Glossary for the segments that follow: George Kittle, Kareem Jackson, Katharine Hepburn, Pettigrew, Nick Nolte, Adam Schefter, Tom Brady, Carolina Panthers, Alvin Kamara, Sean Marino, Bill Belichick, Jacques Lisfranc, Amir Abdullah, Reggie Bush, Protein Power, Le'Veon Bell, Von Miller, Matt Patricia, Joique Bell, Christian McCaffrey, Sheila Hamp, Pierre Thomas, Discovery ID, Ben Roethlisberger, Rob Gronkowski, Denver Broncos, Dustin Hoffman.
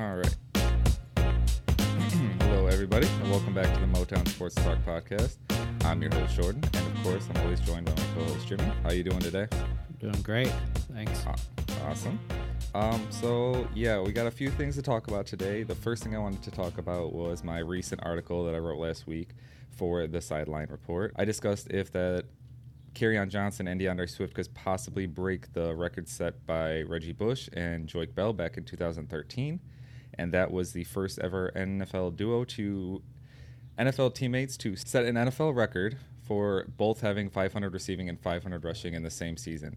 All right. Hello, everybody, and welcome back to the Motown Sports Talk Podcast. I'm your host, Jordan, and of course, I'm always joined by my co-host, Jimmy. How you doing today? Doing great. Thanks. Awesome. So, we got a few things to talk about today. The first thing I wanted to talk about was my recent article that I wrote last week for the Sideline Report. I discussed if that Kerryon Johnson and DeAndre Swift could possibly break the record set by Reggie Bush and Joique Bell back in 2013, and that was the first ever NFL duo to NFL teammates to set an NFL record for both having 500 receiving and 500 rushing in the same season.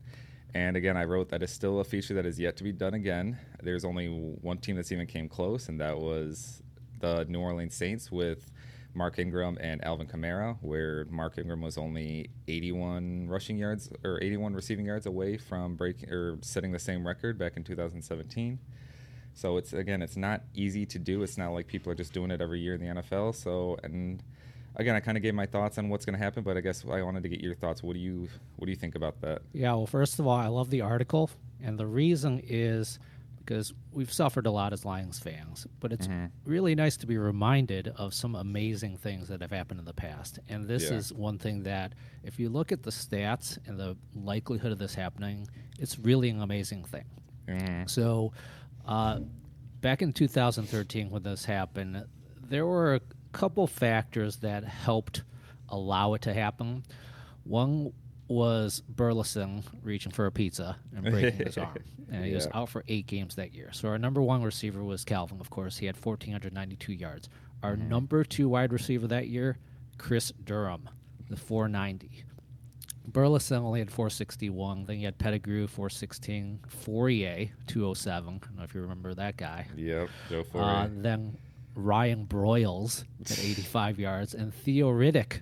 And again, I wrote that is still a feature that is yet to be done again. There's only one team that's even came close, and that was the New Orleans Saints with Mark Ingram and Alvin Kamara, where Mark Ingram was only 81 rushing yards or 81 receiving yards away from breaking or setting the same record back in 2017. So it's not easy to do. It's not like people are just doing it every year in the NFL. So, and again, I kind of gave my thoughts on what's going to happen, but I guess I wanted to get your thoughts. What do you think about that? Yeah, well, first of all, I love the article, and the reason is because we've suffered a lot as Lions fans, but it's really nice to be reminded of some amazing things that have happened in the past. And this is one thing that, if you look at the stats and the likelihood of this happening, it's really an amazing thing. Mm-hmm. So back in 2013 when this happened, there were a couple factors that helped allow it to happen. One was Burleson reaching for a pizza and breaking his arm. And he was out for 8 games that year. So our number one receiver was Calvin, of course. He had 1,492 yards. Our number two wide receiver that year, Chris Durham, the 490. Burleson only had 461. Then you had Pettigrew, 416. Fourier, 207. I don't know if you remember that guy. Yep, Joe Fourier. Then Ryan Broyles at 85 yards. And Theo Riddick,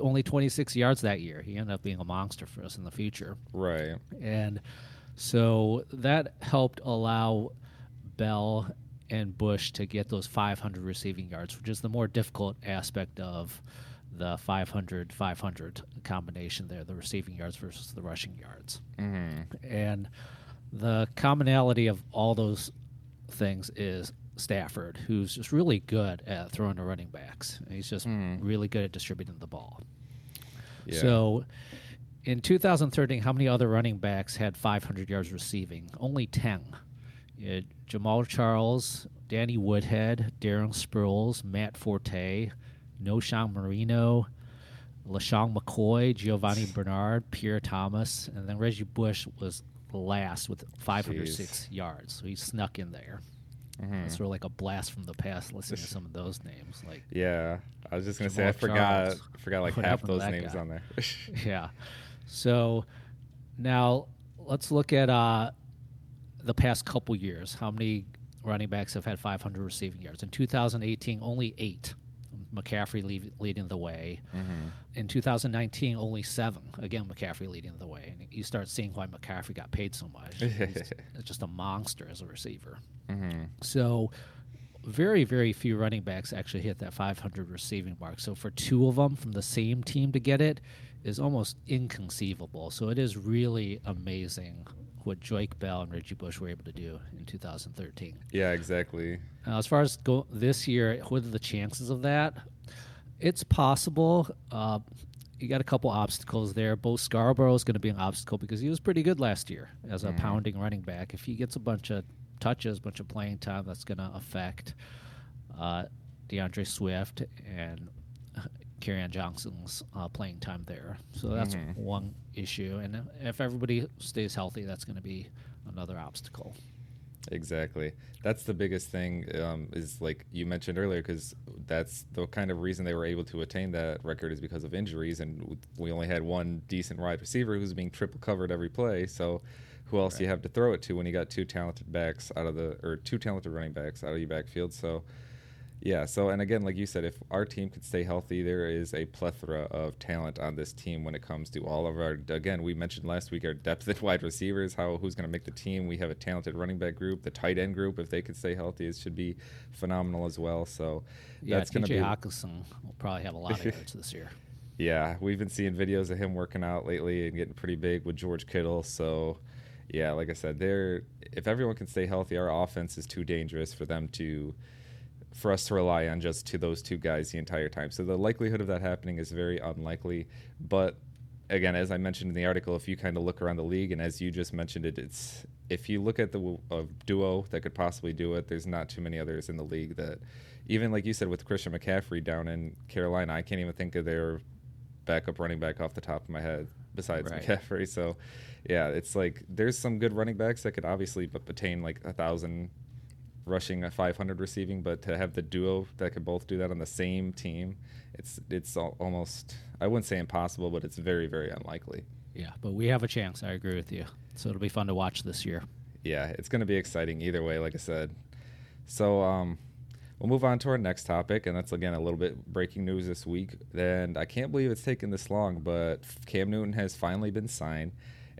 only 26 yards that year. He ended up being a monster for us in the future. Right. And so that helped allow Bell and Bush to get those 500 receiving yards, which is the more difficult aspect of the 500-500 combination there, the receiving yards versus the rushing yards. Mm-hmm. And the commonality of all those things is Stafford, who's just really good at throwing to running backs. He's just really good at distributing the ball. Yeah. So in 2013, how many other running backs had 500 yards receiving? Only 10. Jamaal Charles, Danny Woodhead, Darren Sproles, Matt Forte, Sean Marino, LeSean McCoy, Giovanni Bernard, Pierre Thomas, and then Reggie Bush was last with 506 yards. So he snuck in there. Mm-hmm. It's sort of like a blast from the past listening to some of those names. Like I was just going to say, I forgot like half those names on there. Yeah. So now let's look at the past couple years. How many running backs have had 500 receiving yards? In 2018, only 8. McCaffrey leading the way. Mm-hmm. In 2019, only 7. Again, McCaffrey leading the way. And you start seeing why McCaffrey got paid so much. It's just a monster as a receiver. Mm-hmm. So very, very few running backs actually hit that 500 receiving mark. So for 2 of them from the same team to get it is almost inconceivable. So it is really amazing what Joique Bell and Reggie Bush were able to do in 2013. Yeah, exactly. As far as this year, what are the chances of that? It's possible. You got a couple obstacles there. Bo Scarborough is going to be an obstacle because he was pretty good last year as a pounding running back. If he gets a bunch of touches, a bunch of playing time, that's going to affect DeAndre Swift and Kerryon Johnson's playing time there. So that's one issue. And if everybody stays healthy, that's going to be another obstacle. Exactly. That's the biggest thing is like you mentioned earlier, because that's the kind of reason they were able to attain that record is because of injuries. And we only had one decent wide receiver who's being triple covered every play. So who else do you have to throw it to when you got two talented running backs out of your backfield? So yeah, so, and again, like you said, if our team could stay healthy, there is a plethora of talent on this team when it comes to all of our, again, we mentioned last week, our depth at wide receivers, who's going to make the team. We have a talented running back group, the tight end group, if they could stay healthy, it should be phenomenal as well. So that's going to be... Hockenson will probably have a lot of yards this year. Yeah, we've been seeing videos of him working out lately and getting pretty big with George Kittle, so... yeah, like I said, if everyone can stay healthy, our offense is too dangerous for us to rely on just to those two guys the entire time. So the likelihood of that happening is very unlikely. But again, as I mentioned in the article, if you kind of look around the league, and as you just mentioned it, it's if you look at the duo that could possibly do it, there's not too many others in the league that, even like you said, with Christian McCaffrey down in Carolina, I can't even think of their backup running back off the top of my head besides McCaffrey. So, yeah, it's like there's some good running backs that could obviously attain like 1,000 rushing, 500 receiving, but to have the duo that could both do that on the same team, it's almost, I wouldn't say impossible, but it's very, very unlikely. Yeah, but we have a chance. I agree with you. So it'll be fun to watch this year. Yeah, it's going to be exciting either way, like I said. So we'll move on to our next topic, and that's, again, a little bit breaking news this week. And I can't believe it's taken this long, but Cam Newton has finally been signed,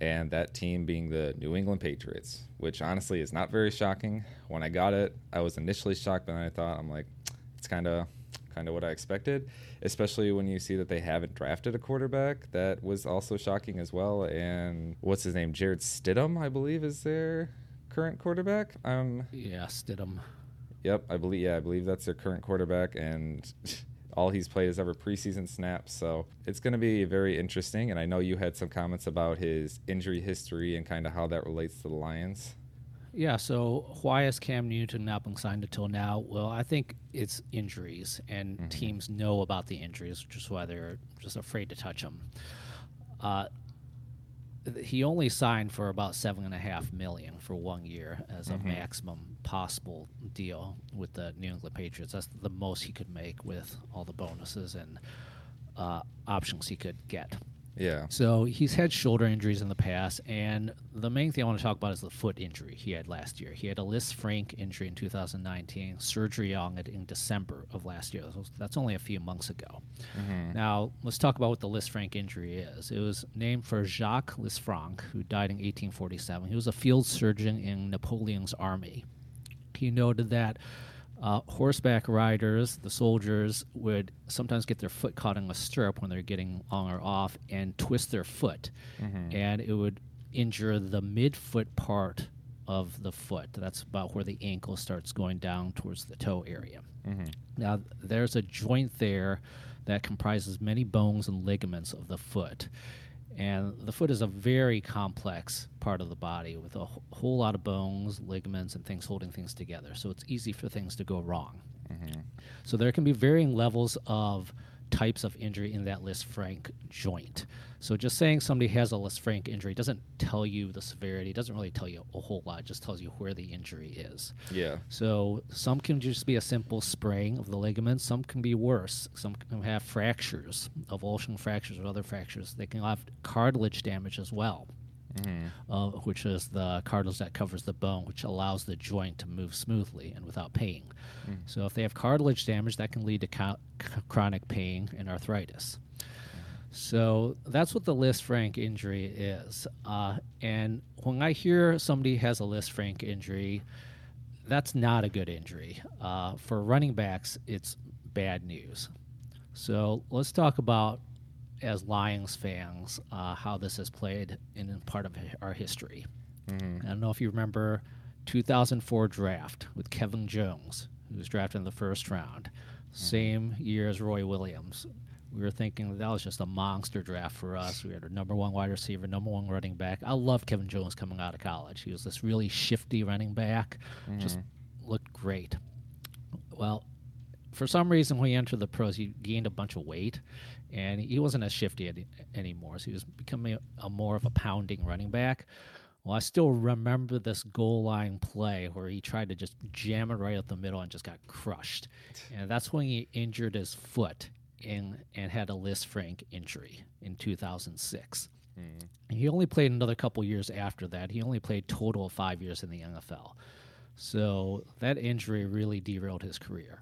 and that team being the New England Patriots, which honestly is not very shocking. When I got it, I was initially shocked, but then I thought, I'm like, it's kind of what I expected, especially when you see that they haven't drafted a quarterback. That was also shocking as well. And what's his name? Jared Stidham, I believe, is their current quarterback. Yeah, Stidham. Yep, I believe that's their current quarterback, and all he's played is ever preseason snaps. So it's going to be very interesting. And I know you had some comments about his injury history and kind of how that relates to the Lions. Yeah, so why has Cam Newton not been signed until now? Well, I think it's injuries, and teams know about the injuries, which is why they're just afraid to touch him. He only signed for about $7.5 million for 1 year as a maximum possible deal with the New England Patriots. That's the most he could make with all the bonuses and options he could get. Yeah. So he's had shoulder injuries in the past, and the main thing I want to talk about is the foot injury he had last year. He had a Lisfranc injury in 2019, surgery on it in December of last year. That's only a few months ago. Now, let's talk about what the Lisfranc injury is. It was named for Jacques Lisfranc, who died in 1847. He was a field surgeon in Napoleon's army. He noted that horseback riders, the soldiers, would sometimes get their foot caught in a stirrup when they're getting on or off and twist their foot. And it would injure the midfoot part of the foot. That's about where the ankle starts going down towards the toe area. Now, there's a joint there that comprises many bones and ligaments of the foot. And the foot is a very complex part of the body with a whole lot of bones, ligaments, and things holding things together. So it's easy for things to go wrong. So there can be varying levels of types of injury in that Lisfranc joint. So just saying somebody has a Lisfranc injury doesn't tell you the severity, doesn't really tell you a whole lot, it just tells you where the injury is. Yeah. So some can just be a simple sprain of the ligaments, some can be worse. Some can have fractures, avulsion fractures or other fractures. They can have cartilage damage as well, which is the cartilage that covers the bone, which allows the joint to move smoothly and without pain. So if they have cartilage damage, that can lead to chronic pain and arthritis. So that's what the Lisfranc injury is. And when I hear somebody has a Lisfranc injury, that's not a good injury. For running backs, it's bad news. So let's talk about, as Lions fans, how this has played in part of our history. I don't know if you remember 2004 draft with Kevin Jones, who was drafted in the first round, same year as Roy Williams. We were thinking that was just a monster draft for us. We had our number one wide receiver, number one running back. I love Kevin Jones coming out of college. He was this really shifty running back, just looked great. Well, for some reason, when he entered the pros, he gained a bunch of weight, and he wasn't as shifty anymore. So he was becoming a more of a pounding running back. Well, I still remember this goal line play where he tried to just jam it right up the middle and just got crushed. And that's when he injured his foot and had a Lisfranc injury in 2006. He only played another couple years after that. He only played total of 5 years in the NFL. So that injury really derailed his career.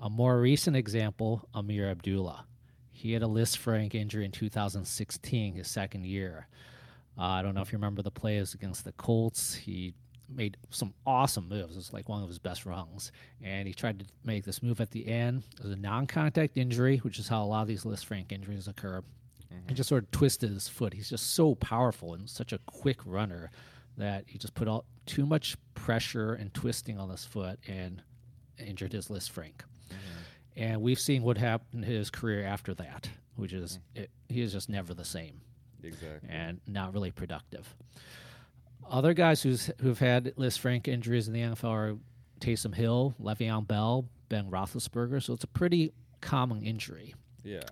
A more recent example, Amir Abdullah. He had a Lisfranc injury in 2016, his second year. I don't know if you remember the plays against the Colts. He made some awesome moves. It was like one of his best runs. And he tried to make this move at the end. It was a non-contact injury, which is how a lot of these Lisfranc injuries occur. He just sort of twisted his foot. He's just so powerful and such a quick runner that he just put all too much pressure and twisting on his foot and injured his Lisfranc. Mm-hmm. And we've seen what happened in his career after that, which is he is just never the same. Exactly. And not really productive. Other guys who've had Lisfranc injuries in the NFL are Taysom Hill, Le'Veon Bell, Ben Roethlisberger. So it's a pretty common injury. Yeah.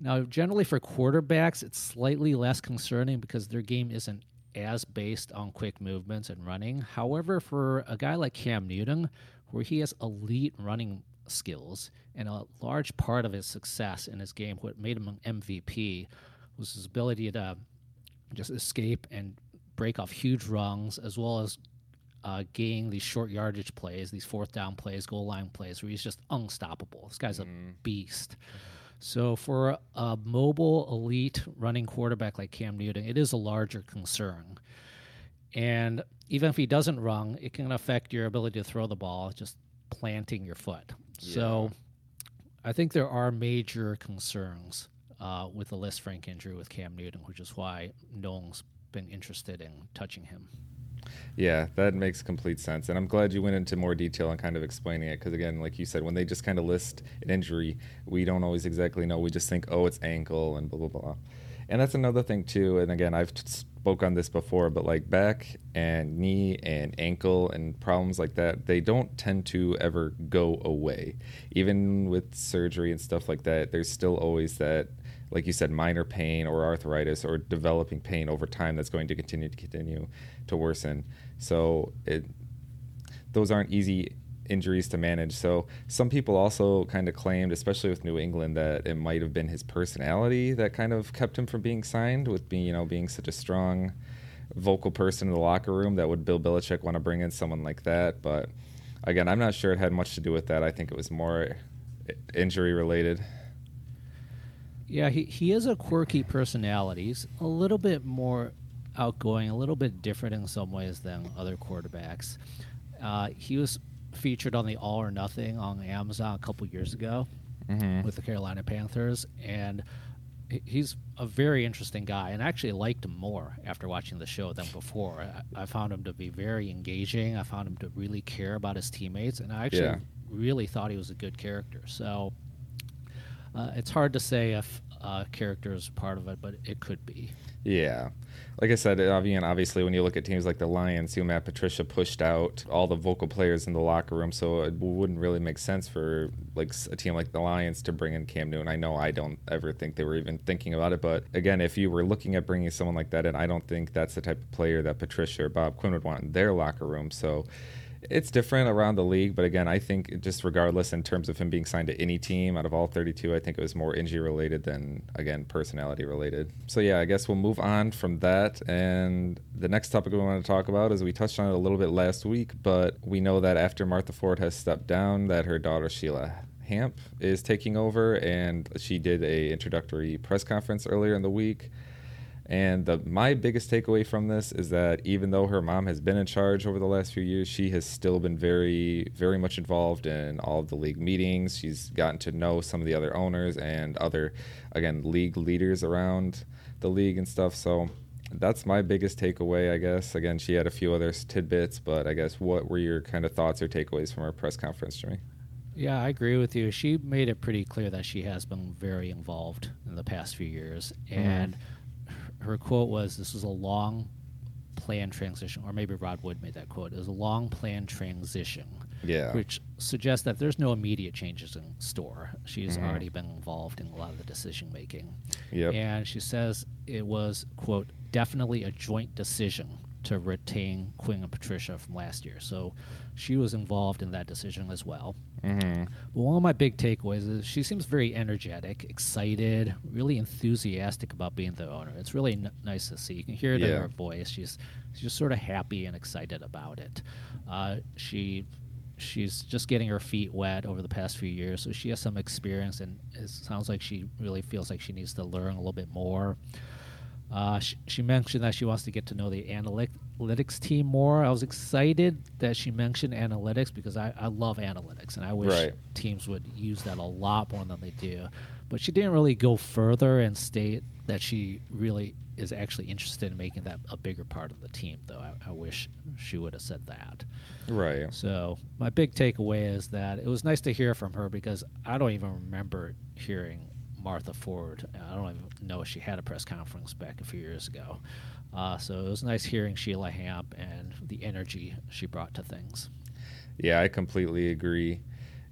Now, generally for quarterbacks, it's slightly less concerning because their game isn't as based on quick movements and running. However, for a guy like Cam Newton, where he has elite running skills and a large part of his success in his game, what made him an MVP, was his ability to just escape and break off huge rungs, as well as gaining these short yardage plays, these fourth down plays, goal line plays, where he's just unstoppable. This guy's a beast. So for a mobile, elite running quarterback like Cam Newton, it is a larger concern. And even if he doesn't run, it can affect your ability to throw the ball, just planting your foot. Yeah. So I think there are major concerns with the Lisfranc injury with Cam Newton, which is why no one's been interested in touching him. Yeah, that makes complete sense. And I'm glad you went into more detail on kind of explaining it, because again, like you said, when they just kind of list an injury, we don't always exactly know. We just think, oh, it's ankle and blah, blah, blah. And that's another thing too. And again, I've spoke on this before, but like back and knee and ankle and problems like that, they don't tend to ever go away. Even with surgery and stuff like that, there's still always that, like you said, minor pain or arthritis or developing pain over time that's going to continue to worsen. So those aren't easy injuries to manage. So some people also kind of claimed, especially with New England, that it might have been his personality that kind of kept him from being signed, with being, you know, being such a strong vocal person in the locker room. That would Bill Belichick want to bring in someone like that? But again, I'm not sure it had much to do with that. I think it was more injury related. Yeah, he is a quirky personality. He's a little bit more outgoing, a little bit different in some ways than other quarterbacks. He was featured on the All or Nothing on Amazon a couple years ago with the Carolina Panthers, and he's a very interesting guy, and I actually liked him more after watching the show than before. I found him to be very engaging. I found him to really care about his teammates, and I actually really thought he was a good character. So it's hard to say if character is part of it, but it could be. Yeah. Like I said, obviously when you look at teams like the Lions, who Matt Patricia pushed out all the vocal players in the locker room, so it wouldn't really make sense for like a team like the Lions to bring in Cam Newton. I know I don't ever think they were even thinking about it, but again, if you were looking at bringing someone like that in, I don't think that's the type of player that Patricia or Bob Quinn would want in their locker room. So it's different around the league, but again, I think just regardless in terms of him being signed to any team out of all 32, I think it was more injury-related than, again, personality-related. So yeah, I guess we'll move on from that, and the next topic we want to talk about is, we touched on it a little bit last week, but we know that after Martha Ford has stepped down, that her daughter Sheila Hamp is taking over, and she did a introductory press conference earlier in the week. And my biggest takeaway from this is that even though her mom has been in charge over the last few years, she has still been very, very much involved in all of the league meetings. She's gotten to know some of the other owners and other, again, league leaders around the league and stuff. So that's my biggest takeaway, I guess. Again, she had a few other tidbits, but I guess what were your kind of thoughts or takeaways from her press conference, Jimmy? Yeah, I agree with you. She made it pretty clear that she has been very involved in the past few years. And her quote was, "This was a long planned transition," or maybe Rod Wood made that quote. It was a long planned transition, which suggests that there's no immediate changes in store. She's already been involved in a lot of the decision making. And she says it was, quote, "definitely a joint decision to retain Quinn and Patricia from last year." So she was involved in that decision as well. But one of my big takeaways is she seems very energetic, excited, really enthusiastic about being the owner. It's really nice to see. You can hear it in her voice. She's just sort of happy and excited about it. She's just getting her feet wet over the past few years, so she has some experience, and it sounds like she really feels like she needs to learn a little bit more. She mentioned that she wants to get to know the analytics team more. I was excited that she mentioned analytics because I love analytics, and I wish teams would use that a lot more than they do. But she didn't really go further and state that she really is actually interested in making that a bigger part of the team, though. I wish she would have said that. Right. So my big takeaway is that it was nice to hear from her, because I don't even remember hearing Martha Ford. I don't even know if she had a press conference back a few years ago. So it was nice hearing Sheila Hamp and the energy she brought to things. Yeah, I completely agree.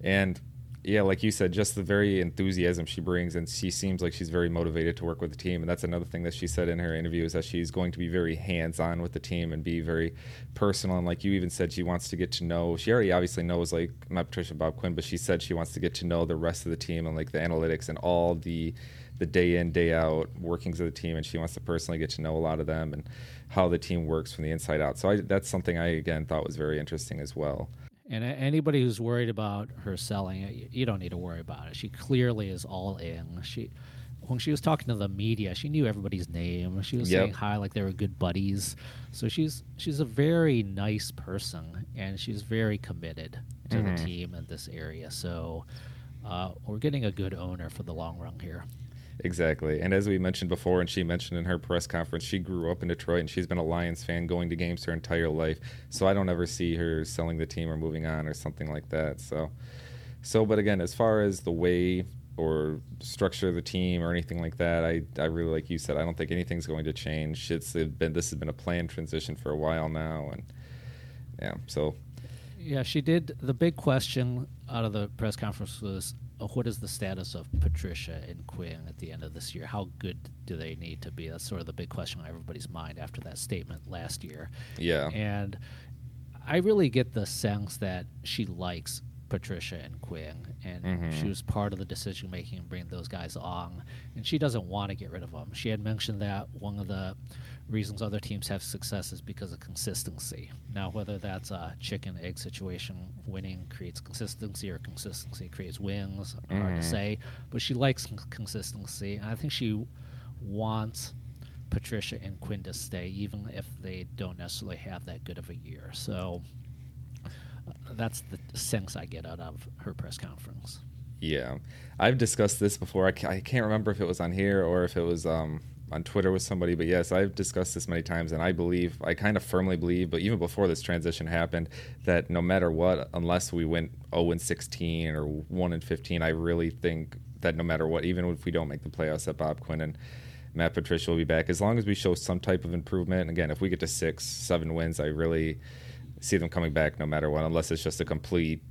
And yeah, like you said, just the very enthusiasm she brings, and she seems like she's very motivated to work with the team. And that's another thing that she said in her interview, is that she's going to be very hands-on with the team and be very personal. And like you even said, she wants to get to know, she already obviously knows like Matt Patricia, Bob Quinn, but she said she wants to get to know the rest of the team and like the analytics and all the day in, day out workings of the team. And she wants to personally get to know a lot of them and how the team works from the inside out. So that's something I, again, thought was very interesting as well. And anybody who's worried about her selling it, you don't need to worry about it. She clearly is all in. When she was talking to the media, she knew everybody's name. She was saying hi like they were good buddies. So she's a very nice person, and she's very committed to the team and this area. So we're getting a good owner for the long run here. Exactly. And as we mentioned before, and she mentioned in her press conference, she grew up in Detroit, and she's been a Lions fan, going to games her entire life. So I don't ever see her selling the team or moving on or something like that. So but again, as far as the way or structure of the team or anything like that, I really, like you said, I don't think anything's going to change. This has been a planned transition for a while now. And yeah, so. Yeah, she did. The big question out of the press conference was, what is the status of Patricia and Quinn at the end of this year? How good do they need to be? That's sort of the big question on everybody's mind after that statement last year. Yeah. And I really get the sense that she likes Patricia and Quinn, and she was part of the decision-making and bringing those guys on, and she doesn't want to get rid of them. She had mentioned that one of the reasons other teams have success is because of consistency. Now, whether that's a chicken-egg situation, winning creates consistency or consistency creates wins, hard to say, but she likes consistency, and I think she wants Patricia and Quinn to stay, even if they don't necessarily have that good of a year. So that's the sense I get out of her press conference. Yeah. I've discussed this before. I can't remember if it was on here or if it was on Twitter with somebody, but yes, I've discussed this many times, and I kind of firmly believe, but even before this transition happened, that no matter what, unless we went 0-16 or 1-15, I really think that no matter what, even if we don't make the playoffs, that Bob Quinn and Matt Patricia will be back. As long as we show some type of improvement, and again, if we get to 6-7 wins, I really see them coming back no matter what, unless it's just a complete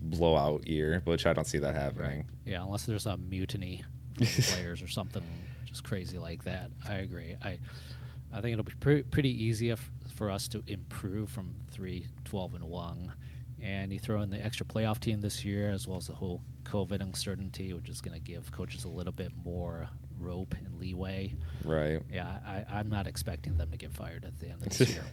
blowout year, which I don't see that happening. Right. Yeah, unless there's a mutiny of players or something just crazy like that. I agree. I think it'll be pretty easy for us to improve from 3-12-1, and you throw in the extra playoff team this year, as well as the whole COVID uncertainty, which is going to give coaches a little bit more rope and leeway. Right. Yeah, I'm not expecting them to get fired at the end of this year.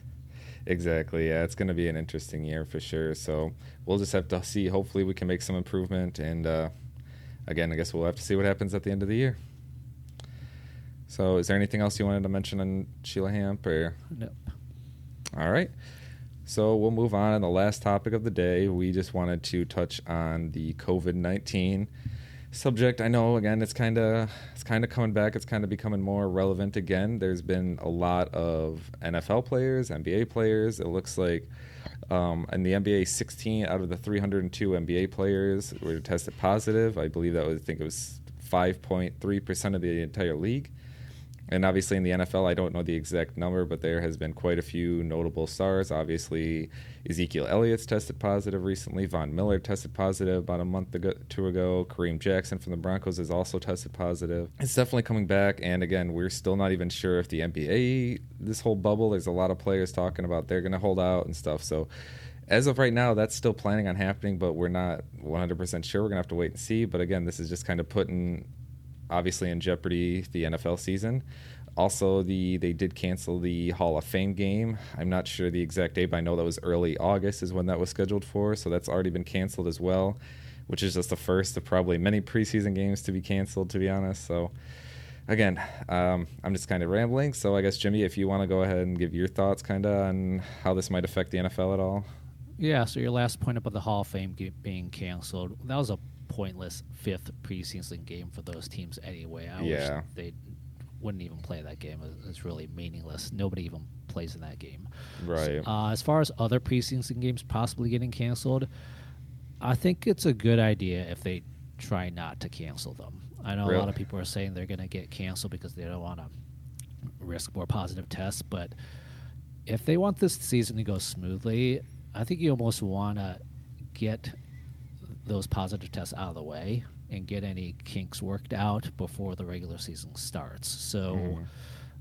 Exactly. Yeah, it's going to be an interesting year for sure. So we'll just have to see. Hopefully we can make some improvement. And again, I guess we'll have to see what happens at the end of the year. So is there anything else you wanted to mention on Sheila Hamp? Or? Nope. All right. So we'll move on. And the last topic of the day, we just wanted to touch on the COVID-19 subject. I know, again, it's kind of coming back. It's kind of becoming more relevant again. There's been a lot of NFL players, NBA players. It looks like in the NBA, 16 out of the 302 NBA players were tested positive. I believe it was 5.3% of the entire league. And obviously in the NFL, I don't know the exact number, but there has been quite a few notable stars. Obviously, Ezekiel Elliott's tested positive recently. Von Miller tested positive about a month ago, 2 ago. Kareem Jackson from the Broncos is also tested positive. It's definitely coming back. And again, we're still not even sure if the NBA, this whole bubble, there's a lot of players talking about they're going to hold out and stuff. So as of right now, that's still planning on happening, but we're not 100% sure. We're going to have to wait and see. But again, this is just kind of putting, obviously, in jeopardy the NFL season. Also, they did cancel the Hall of Fame game. I'm not sure the exact date, but I know that was early August is when that was scheduled for, so that's already been canceled as well, which is just the first of probably many preseason games to be canceled, to be honest. So again, I'm just kind of rambling, so I guess, Jimmy, if you want to go ahead and give your thoughts kind of on how this might affect the NFL at all. Yeah, so your last point about the Hall of Fame being canceled, that was a pointless fifth preseason game for those teams anyway. I wish they wouldn't even play that game. It's really meaningless. Nobody even plays in that game. Right. So, as far as other preseason games possibly getting canceled, I think it's a good idea if they try not to cancel them. I know a lot of people are saying they're going to get canceled because they don't want to risk more positive tests, but if they want this season to go smoothly, I think you almost want to get those positive tests out of the way and get any kinks worked out before the regular season starts. So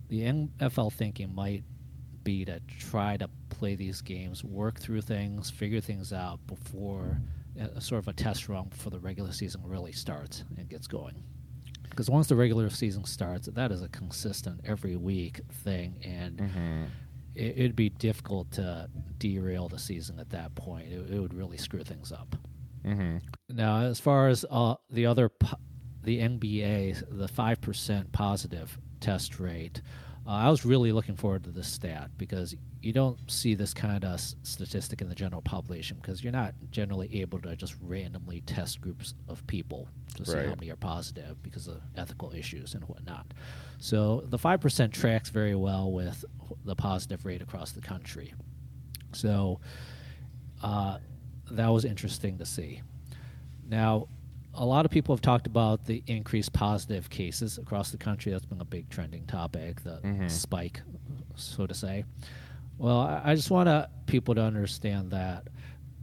the NFL thinking might be to try to play these games, work through things, figure things out before sort of a test run for the regular season really starts and gets going. Because once the regular season starts, that is a consistent every week thing, and it'd be difficult to derail the season at that point. It would really screw things up. Now, as far as the NBA, the 5% positive test rate, I was really looking forward to this stat because you don't see this kind of statistic in the general population because you're not generally able to just randomly test groups of people to see how many are positive because of ethical issues and whatnot. So the 5% tracks very well with the positive rate across the country. So that was interesting to see. Now, a lot of people have talked about the increased positive cases across the country. That's been a big trending topic, the spike, so to say. Well, I just want people to understand that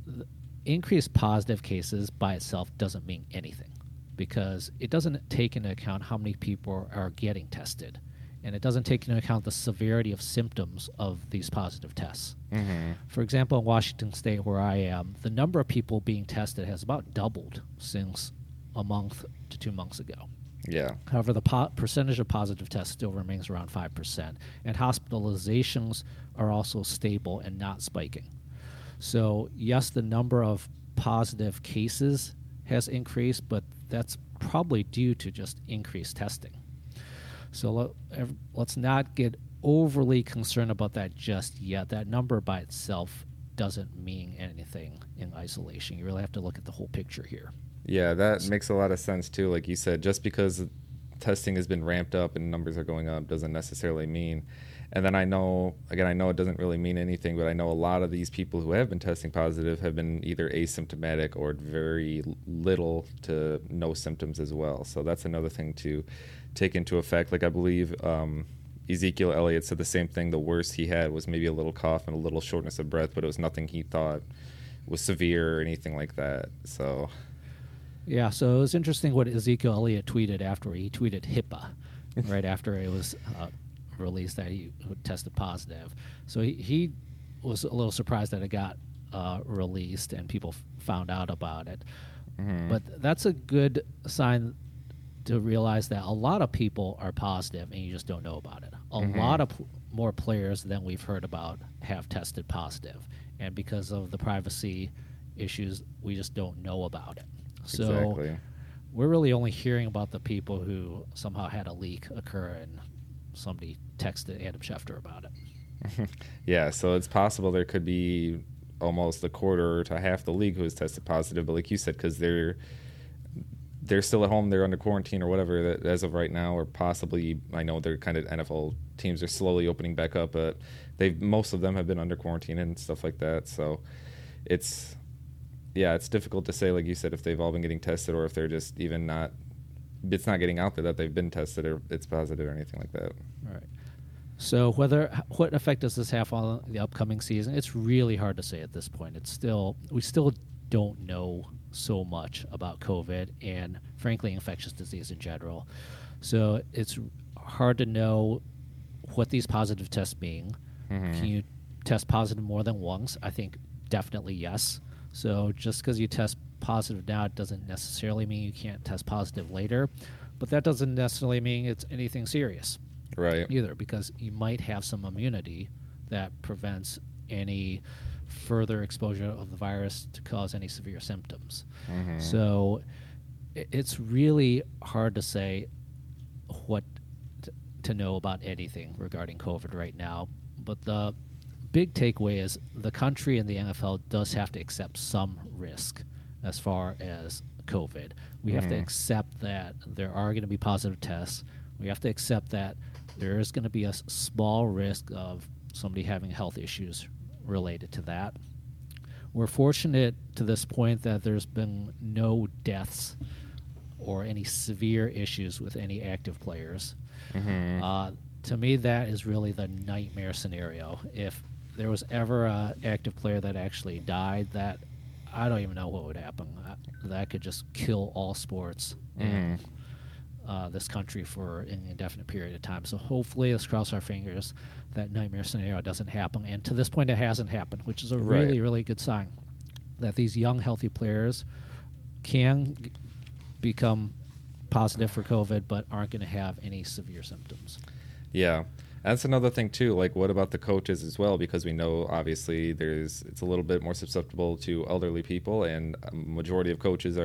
the increased positive cases by itself doesn't mean anything because it doesn't take into account how many people are getting tested, and it doesn't take into account the severity of symptoms of these positive tests. For example, in Washington State, where I am, the number of people being tested has about doubled since a month to 2 months ago. However, the percentage of positive tests still remains around 5%, and hospitalizations are also stable and not spiking. So, yes, the number of positive cases has increased, but that's probably due to just increased testing. So let's not get overly concerned about that just yet. That number by itself doesn't mean anything in isolation. You really have to look at the whole picture here. Yeah, that makes a lot of sense, too. Like you said, just because testing has been ramped up and numbers are going up doesn't necessarily mean. And then I know it doesn't really mean anything, but I know a lot of these people who have been testing positive have been either asymptomatic or very little to no symptoms as well. So that's another thing to take into effect. Like I believe Ezekiel Elliott said the same thing. The worst he had was maybe a little cough and a little shortness of breath, but it was nothing he thought was severe or anything like that. So... yeah, so it was interesting what Ezekiel Elliott tweeted after. He tweeted HIPAA right after it was released that he tested positive. So he was a little surprised that it got released and people found out about it. But that's a good sign to realize that a lot of people are positive and you just don't know about it. A lot of more players than we've heard about have tested positive. And because of the privacy issues, we just don't know about it. So we're really only hearing about the people who somehow had a leak occur and somebody texted Adam Schefter about it. So it's possible there could be almost a quarter to half the league who has tested positive. But like you said, because they're still at home, they're under quarantine or whatever as of right now, or possibly, I know they're kind of NFL teams are slowly opening back up, but most of them have been under quarantine and stuff like that. So it's... yeah, it's difficult to say, like you said, if they've all been getting tested or if they're just even not, it's not getting out there that they've been tested or it's positive or anything like that. Right. So what effect does this have on the upcoming season? It's really hard to say at this point. We still don't know so much about COVID and, frankly, infectious disease in general. So it's hard to know what these positive tests mean. Can you test positive more than once? I think definitely yes. So just because you test positive now doesn't necessarily mean you can't test positive later, but that doesn't necessarily mean it's anything serious either, because you might have some immunity that prevents any further exposure of the virus to cause any severe symptoms. So it's really hard to say what to know about anything regarding COVID right now, but the big takeaway is the country and the NFL does have to accept some risk as far as COVID. We have to accept that there are going to be positive tests. We have to accept that there is going to be a small risk of somebody having health issues related to that. We're fortunate to this point that there's been no deaths or any severe issues with any active players. Mm-hmm. To me, that is really the nightmare scenario. If there was ever an active player that actually died, that I don't even know what would happen. That could just kill all sports in this country for an indefinite period of time. So hopefully, let's cross our fingers that nightmare scenario doesn't happen. And to this point, it hasn't happened, which is a really, really good sign that these young, healthy players can become positive for COVID but aren't going to have any severe symptoms. Yeah. That's another thing, too. Like, what about the coaches as well? Because we know, obviously, it's a little bit more susceptible to elderly people, and a majority of coaches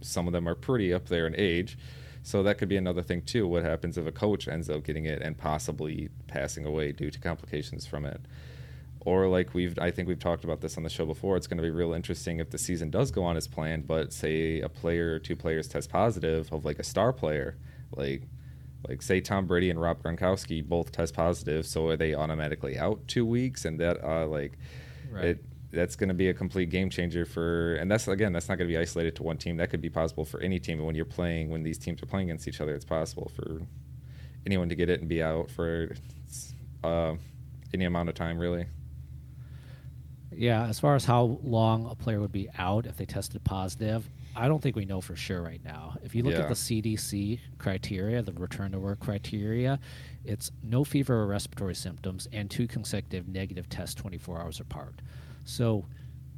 some of them are pretty up there in age. So that could be another thing, too. What happens if a coach ends up getting it and possibly passing away due to complications from it? Or, like, I think we've talked about this on the show before, it's going to be real interesting if the season does go on as planned, but, say, a player or two players test positive of, like, a star player, like, say Tom Brady and Rob Gronkowski both test positive, so are they automatically out 2 weeks? And that, that's going to be a complete game changer and that's not going to be isolated to one team. That could be possible for any team. And when these teams are playing against each other, it's possible for anyone to get it and be out for any amount of time, really. Yeah, as far as how long a player would be out if they tested positive, I don't think we know for sure right now. If you look at the CDC criteria, the return to work criteria, it's no fever or respiratory symptoms and 2 consecutive negative tests 24 hours apart. So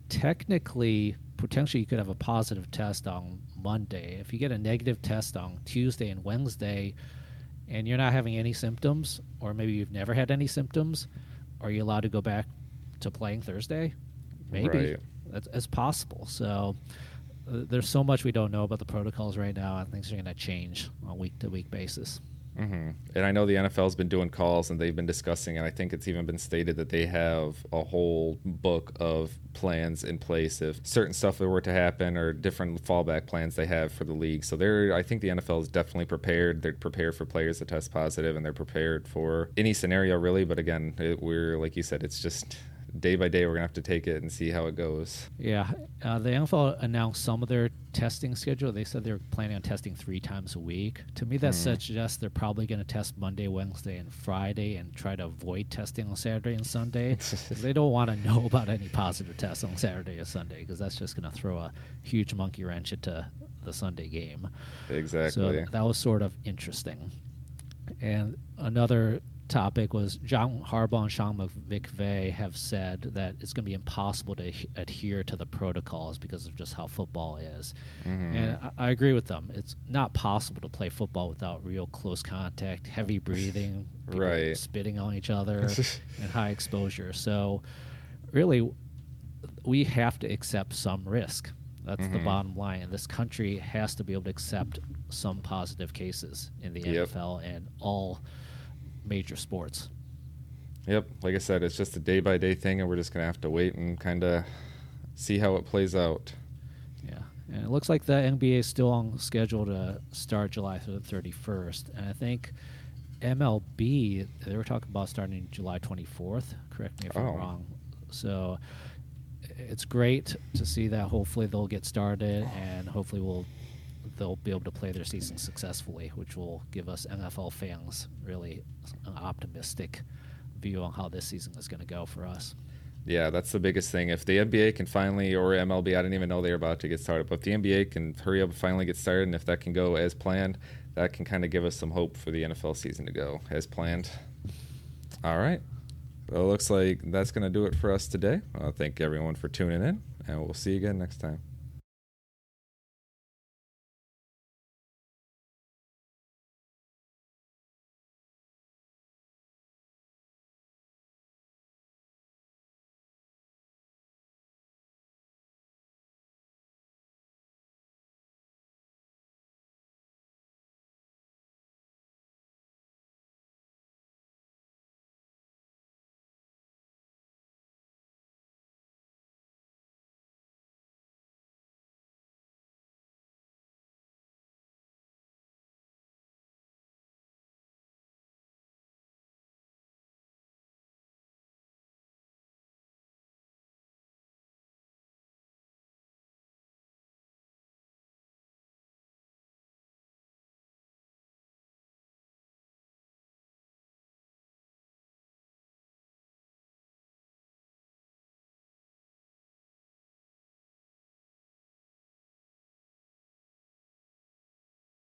technically, potentially you could have a positive test on Monday. If you get a negative test on Tuesday and Wednesday and you're not having any symptoms, or maybe you've never had any symptoms, are you allowed to go back to playing Thursday? Maybe. Right. It's possible. So there's so much we don't know about the protocols right now, and things are going to change on a week-to-week basis. Mm-hmm. And I know the NFL's been doing calls, and they've been discussing, and I think it's even been stated that they have a whole book of plans in place if certain stuff were to happen, or different fallback plans they have for the league. So I think the NFL is definitely prepared. They're prepared for players to test positive, and they're prepared for any scenario, really. But again, we're, like you said, it's just day by day, we're going to have to take it and see how it goes. Yeah. The NFL announced some of their testing schedule. They said they were planning on testing 3 times a week. To me, that suggests they're probably going to test Monday, Wednesday, and Friday and try to avoid testing on Saturday and Sunday. They don't want to know about any positive tests on Saturday or Sunday because that's just going to throw a huge monkey wrench into the Sunday game. Exactly. So that was sort of interesting. And another topic was John Harbaugh and Sean McVay have said that it's going to be impossible to adhere to the protocols because of just how football is. Mm-hmm. And I agree with them. It's not possible to play football without real close contact, heavy breathing, spitting on each other, and high exposure. So really, we have to accept some risk. That's the bottom line. And this country has to be able to accept some positive cases in the NFL and all major sports. Yep. Like I said, it's just a day-by-day thing, and we're just going to have to wait and kind of see how it plays out. Yeah. And it looks like the NBA is still on schedule to start July 31st. And I think MLB, they were talking about starting July 24th. Correct me if I'm wrong. So it's great to see that hopefully they'll get started, and hopefully they'll be able to play their season successfully, which will give us NFL fans really an optimistic view on how this season is going to go for us. Yeah, that's the biggest thing. If the NBA can finally, or MLB, I didn't even know they were about to get started, but if the NBA can hurry up and finally get started, and if that can go as planned, that can kind of give us some hope for the NFL season to go as planned. All right. Well, it looks like that's going to do it for us today. Thank everyone for tuning in, and we'll see you again next time.